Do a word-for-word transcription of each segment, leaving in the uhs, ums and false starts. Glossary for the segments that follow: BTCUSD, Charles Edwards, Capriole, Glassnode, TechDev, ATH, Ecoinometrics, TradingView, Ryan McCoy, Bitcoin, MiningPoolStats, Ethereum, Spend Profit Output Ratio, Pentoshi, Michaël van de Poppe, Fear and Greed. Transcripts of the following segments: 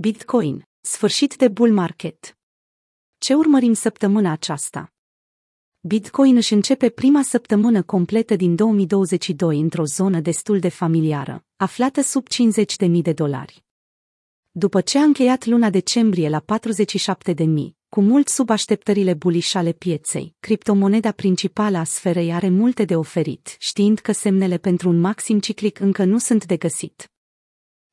Bitcoin, sfârșit de bull market. Ce urmărim săptămâna aceasta? Bitcoin își începe prima săptămână completă din două mii douăzeci și doi într-o zonă destul de familiară, aflată sub cincizeci de mii de dolari. După ce a încheiat luna decembrie la patruzeci și șapte de mii, cu mult sub așteptările bullish ale pieței, criptomoneda principală a sferei are multe de oferit, știind că semnele pentru un maxim ciclic încă nu sunt de găsit.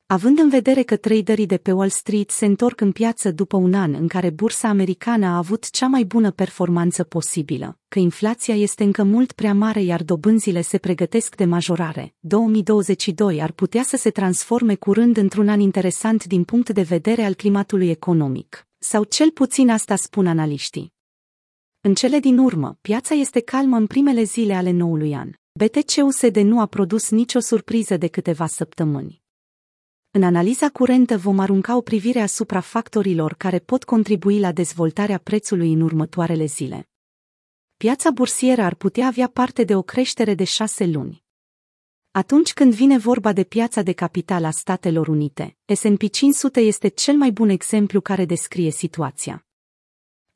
Având în vedere că traderii de pe Wall Street se întorc în piață după un an în care bursa americană a avut cea mai bună performanță posibilă, că inflația este încă mult prea mare iar dobânzile se pregătesc de majorare, două mii douăzeci și doi ar putea să se transforme curând într-un an interesant din punct de vedere al climatului economic, sau cel puțin asta spun analiștii. În cele din urmă, piața este calmă în primele zile ale noului an. B T C U S D nu a produs nicio surpriză de câteva săptămâni. În analiza curentă vom arunca o privire asupra factorilor care pot contribui la dezvoltarea prețului în următoarele zile. Piața bursieră ar putea avea parte de o creștere de șase luni. Atunci când vine vorba de piața de capital a Statelor Unite, S and P cinci sute este cel mai bun exemplu care descrie situația.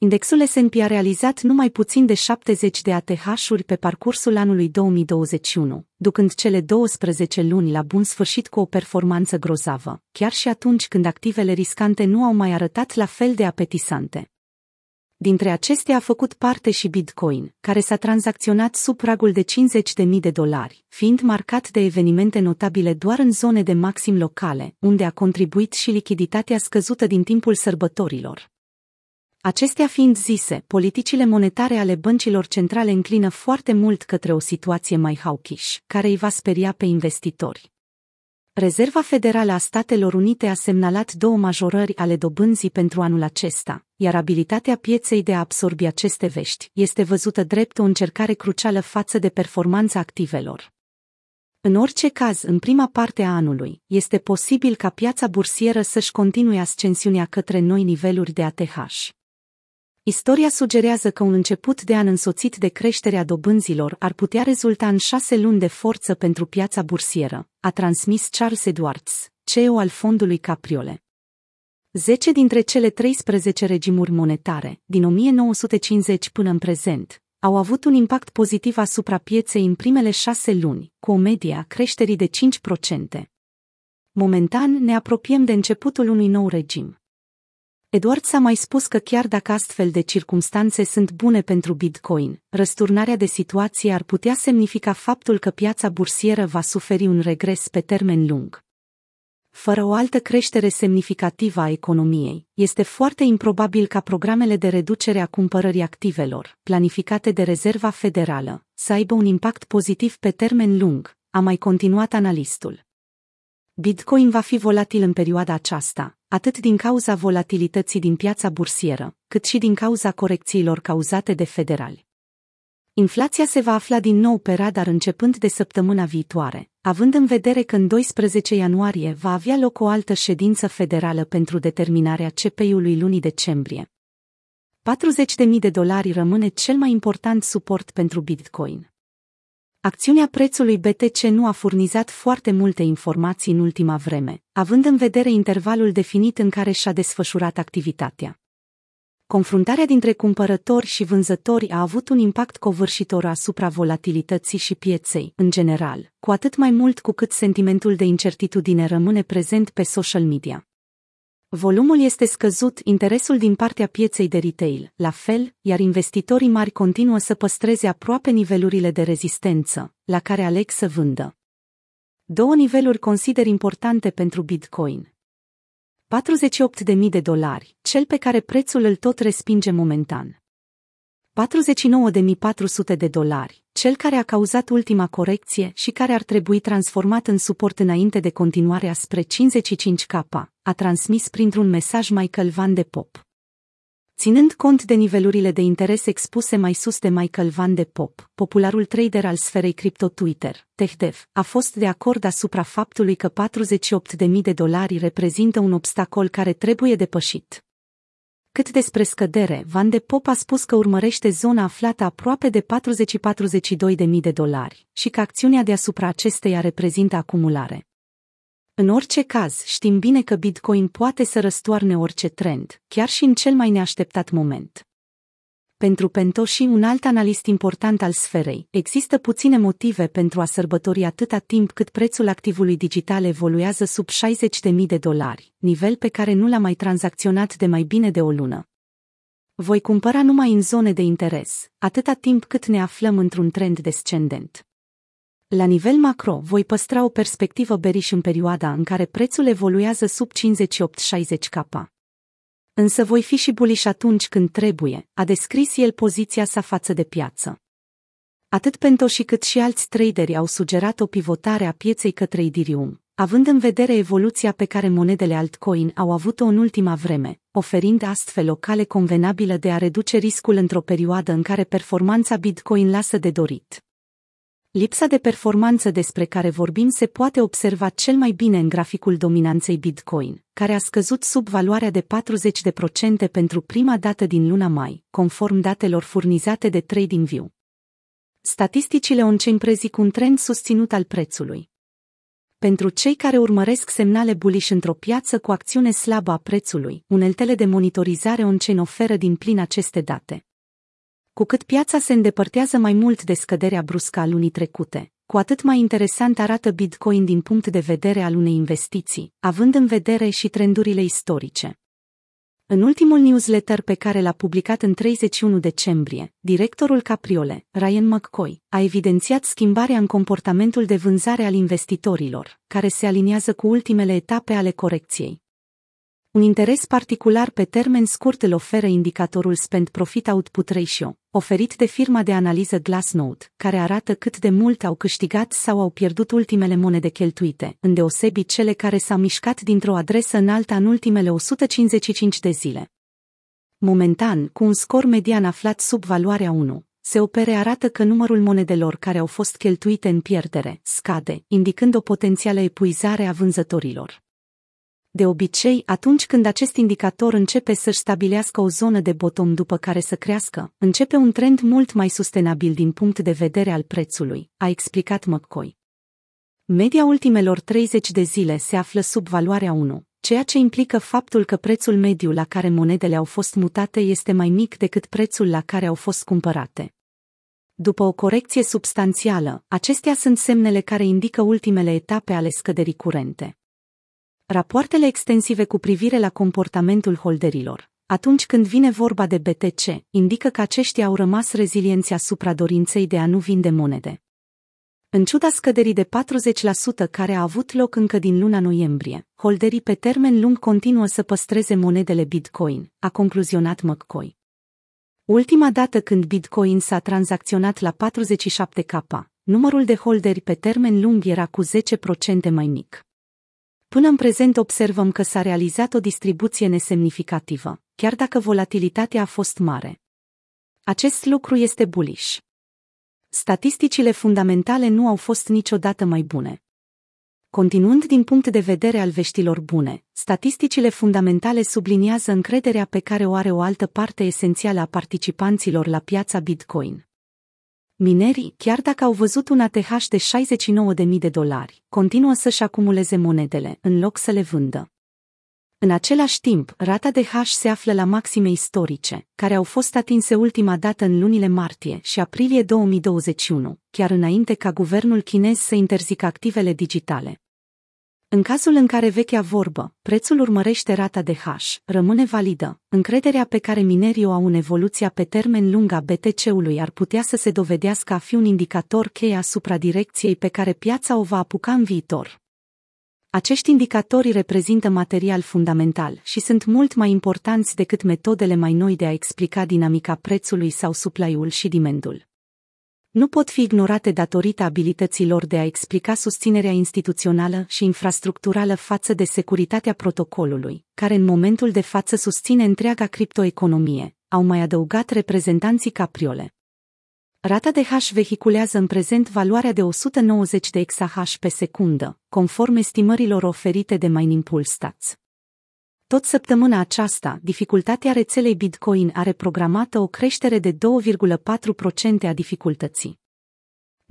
Indexul S and P a realizat numai puțin de șaptezeci de A T H-uri pe parcursul anului două mii douăzeci și unu, ducând cele douăsprezece luni la bun sfârșit cu o performanță grozavă, chiar și atunci când activele riscante nu au mai arătat la fel de apetisante. Dintre acestea a făcut parte și Bitcoin, care s-a tranzacționat sub pragul de cincizeci de mii de dolari, fiind marcat de evenimente notabile doar în zone de maxim locale, unde a contribuit și lichiditatea scăzută din timpul sărbătorilor. Acestea fiind zise, politicile monetare ale băncilor centrale înclină foarte mult către o situație mai hawkish, care îi va speria pe investitori. Rezerva Federală a Statelor Unite a semnalat două majorări ale dobânzii pentru anul acesta, iar abilitatea pieței de a absorbi aceste vești este văzută drept o încercare crucială față de performanța activelor. În orice caz, în prima parte a anului, este posibil ca piața bursieră să-și continue ascensiunea către noi niveluri de A T H. Istoria sugerează că un început de an însoțit de creșterea dobânzilor ar putea rezulta în șase luni de forță pentru piața bursieră, a transmis Charles Edwards, C E O al fondului Capriole. zece dintre cele treisprezece regimuri monetare, din o mie nouă sute cincizeci până în prezent, au avut un impact pozitiv asupra pieței în primele șase luni, cu o medie a creșterii de cinci la sută. Momentan ne apropiem de începutul unui nou regim. Edwards a mai spus că chiar dacă astfel de circumstanțe sunt bune pentru Bitcoin, răsturnarea de situație ar putea semnifica faptul că piața bursieră va suferi un regres pe termen lung. Fără o altă creștere semnificativă a economiei, este foarte improbabil ca programele de reducere a cumpărării activelor, planificate de Rezerva Federală, să aibă un impact pozitiv pe termen lung, a mai continuat analistul. Bitcoin va fi volatil în perioada aceasta, atât din cauza volatilității din piața bursieră, cât și din cauza corecțiilor cauzate de federali. Inflația se va afla din nou pe radar începând de săptămâna viitoare, având în vedere că în doisprezece ianuarie va avea loc o altă ședință federală pentru determinarea C P I-ului lunii decembrie. patruzeci de mii de dolari rămâne cel mai important suport pentru Bitcoin. Acțiunea prețului B T C nu a furnizat foarte multe informații în ultima vreme, având în vedere intervalul definit în care și-a desfășurat activitatea. Confruntarea dintre cumpărători și vânzători a avut un impact covârșitor asupra volatilității și pieței, în general, cu atât mai mult cu cât sentimentul de incertitudine rămâne prezent pe social media. Volumul este scăzut, interesul din partea pieței de retail, la fel, iar investitorii mari continuă să păstreze aproape nivelurile de rezistență, la care aleg să vândă. Două niveluri consider importante pentru Bitcoin. patruzeci și opt de mii de dolari, cel pe care prețul îl tot respinge momentan. patruzeci și nouă de mii patru sute de dolari, cel care a cauzat ultima corecție și care ar trebui transformat în suport înainte de continuarea spre cincizeci și cinci de mii, a transmis printr-un mesaj Michaël van de Poppe. Ținând cont de nivelurile de interes expuse mai sus de Michaël van de Poppe, popularul trader al sferei cripto Twitter, TechDev, a fost de acord asupra faptului că patruzeci și opt de mii de dolari reprezintă un obstacol care trebuie depășit. Cât despre scădere, Van de Poppe a spus că urmărește zona aflată aproape de patruzeci - patruzeci și două de mii de dolari și că acțiunea deasupra acesteia reprezintă acumulare. În orice caz, știm bine că Bitcoin poate să răstoarne orice trend, chiar și în cel mai neașteptat moment. Pentru Pentoshi, un alt analist important al sferei, există puține motive pentru a sărbători atâta timp cât prețul activului digital evoluează sub șaizeci de mii de dolari, nivel pe care nu l-a mai tranzacționat de mai bine de o lună. Voi cumpăra numai în zone de interes, atâta timp cât ne aflăm într-un trend descendent. La nivel macro, voi păstra o perspectivă bearish în perioada în care prețul evoluează sub cincizeci și opt șaizeci de mii. Însă voi fi și bullish atunci când trebuie, a descris el poziția sa față de piață. Atât Pentoshi cât și alți traderi au sugerat o pivotare a pieței către Ethereum, având în vedere evoluția pe care monedele altcoin au avut-o în ultima vreme, oferind astfel o cale convenabilă de a reduce riscul într-o perioadă în care performanța Bitcoin lasă de dorit. Lipsa de performanță despre care vorbim se poate observa cel mai bine în graficul dominanței Bitcoin, care a scăzut sub valoarea de patruzeci de procente pentru prima dată din luna mai, conform datelor furnizate de TradingView. Statisticile on-chain prezic un trend susținut al prețului. Pentru cei care urmăresc semnale bullish într-o piață cu acțiune slabă a prețului, uneltele de monitorizare on-chain oferă din plin aceste date. Cu cât piața se îndepărtează mai mult de scăderea bruscă a lunii trecute, cu atât mai interesant arată Bitcoin din punct de vedere al unei investiții, având în vedere și trendurile istorice. În ultimul newsletter pe care l-a publicat în treizeci și unu decembrie, directorul Capriole, Ryan McCoy, a evidențiat schimbarea în comportamentul de vânzare al investitorilor, care se aliniază cu ultimele etape ale corecției. Un interes particular pe termen scurt îl oferă indicatorul Spend Profit Output Ratio, oferit de firma de analiză Glassnode, care arată cât de mult au câștigat sau au pierdut ultimele monede cheltuite, îndeosebi cele care s-au mișcat dintr-o adresă în alta în ultimele o sută cincizeci și cinci de zile. Momentan, cu un scor median aflat sub valoarea unu, se opere arată că numărul monedelor care au fost cheltuite în pierdere scade, indicând o potențială epuizare a vânzătorilor. De obicei, atunci când acest indicator începe să-și stabilească o zonă de bottom după care să crească, începe un trend mult mai sustenabil din punct de vedere al prețului, a explicat McCoy. Media ultimelor treizeci de zile se află sub valoarea unu, ceea ce implică faptul că prețul mediu la care monedele au fost mutate este mai mic decât prețul la care au fost cumpărate. După o corecție substanțială, acestea sunt semnele care indică ultimele etape ale scăderii curente. Rapoartele extensive cu privire la comportamentul holderilor, atunci când vine vorba de B T C, indică că aceștia au rămas rezilienți asupra dorinței de a nu vinde monede. În ciuda scăderii de patruzeci la sută care a avut loc încă din luna noiembrie, holderii pe termen lung continuă să păstreze monedele Bitcoin, a concluzionat McCoy. Ultima dată când Bitcoin s-a tranzacționat la patruzeci și șapte de mii, numărul de holderi pe termen lung era cu zece la sută mai mic. Până în prezent observăm că s-a realizat o distribuție nesemnificativă, chiar dacă volatilitatea a fost mare. Acest lucru este bullish. Statisticile fundamentale nu au fost niciodată mai bune. Continuând din punct de vedere al veștilor bune, statisticile fundamentale subliniază încrederea pe care o are o altă parte esențială a participanților la piața Bitcoin. Minerii, chiar dacă au văzut un A T H de șaizeci și nouă de mii de dolari, continuă să-și acumuleze monedele, în loc să le vândă. În același timp, rata de hash se află la maxime istorice, care au fost atinse ultima dată în lunile martie și aprilie două mii douăzeci și unu, chiar înainte ca guvernul chinez să interzică activele digitale. În cazul în care vechea vorbă, prețul urmărește rata de hash, rămâne validă, încrederea pe care minerii o au în evoluția pe termen lung a B T C-ului ar putea să se dovedească a fi un indicator cheie asupra direcției pe care piața o va apuca în viitor. Acești indicatori reprezintă material fundamental și sunt mult mai importanți decât metodele mai noi de a explica dinamica prețului sau supply-ul și demand-ul. Nu pot fi ignorate datorită abilităților de a explica susținerea instituțională și infrastructurală față de securitatea protocolului, care în momentul de față susține întreaga criptoeconomie, au mai adăugat reprezentanții Capriole. Rata de hash vehiculează în prezent valoarea de o sută nouăzeci de exahash pe secundă, conform estimărilor oferite de MiningPoolStats. Tot săptămâna aceasta, dificultatea rețelei Bitcoin are programată o creștere de două virgulă patru la sută a dificultății.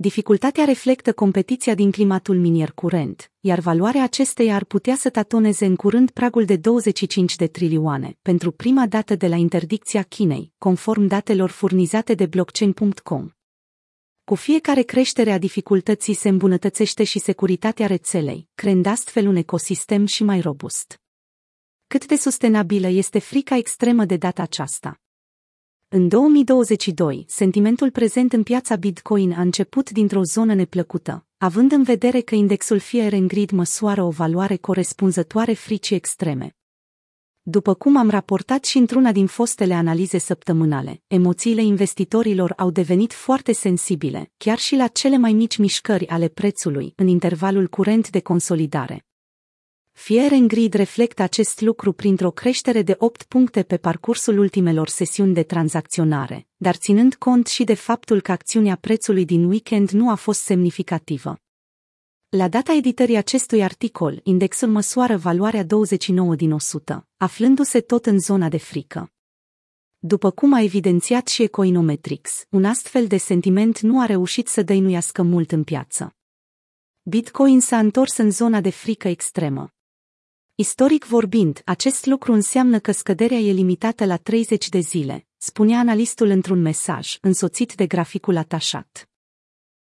Dificultatea reflectă competiția din climatul minier curent, iar valoarea acesteia ar putea să tatoneze în curând pragul de douăzeci și cinci de trilioane, pentru prima dată de la interdicția Chinei, conform datelor furnizate de blockchain punct com. Cu fiecare creștere a dificultății se îmbunătățește și securitatea rețelei, creând astfel un ecosistem și mai robust. Cât de sustenabilă este frica extremă de data aceasta? În două mii douăzeci și doi, sentimentul prezent în piața Bitcoin a început dintr-o zonă neplăcută, având în vedere că indexul Fear and Greed măsoară o valoare corespunzătoare fricii extreme. După cum am raportat și într-una din fostele analize săptămânale, emoțiile investitorilor au devenit foarte sensibile, chiar și la cele mai mici mișcări ale prețului, în intervalul curent de consolidare. Fear and Greed reflectă acest lucru printr-o creștere de opt puncte pe parcursul ultimelor sesiuni de tranzacționare, dar ținând cont și de faptul că acțiunea prețului din weekend nu a fost semnificativă. La data editării acestui articol, indexul măsoară valoarea douăzeci și nouă din o sută, aflându-se tot în zona de frică. După cum a evidențiat și Ecoinometrics, un astfel de sentiment nu a reușit să dăinuiască mult în piață. Bitcoin s-a întors în zona de frică extremă. Istoric vorbind, acest lucru înseamnă că scăderea e limitată la treizeci de zile, spunea analistul într-un mesaj însoțit de graficul atașat.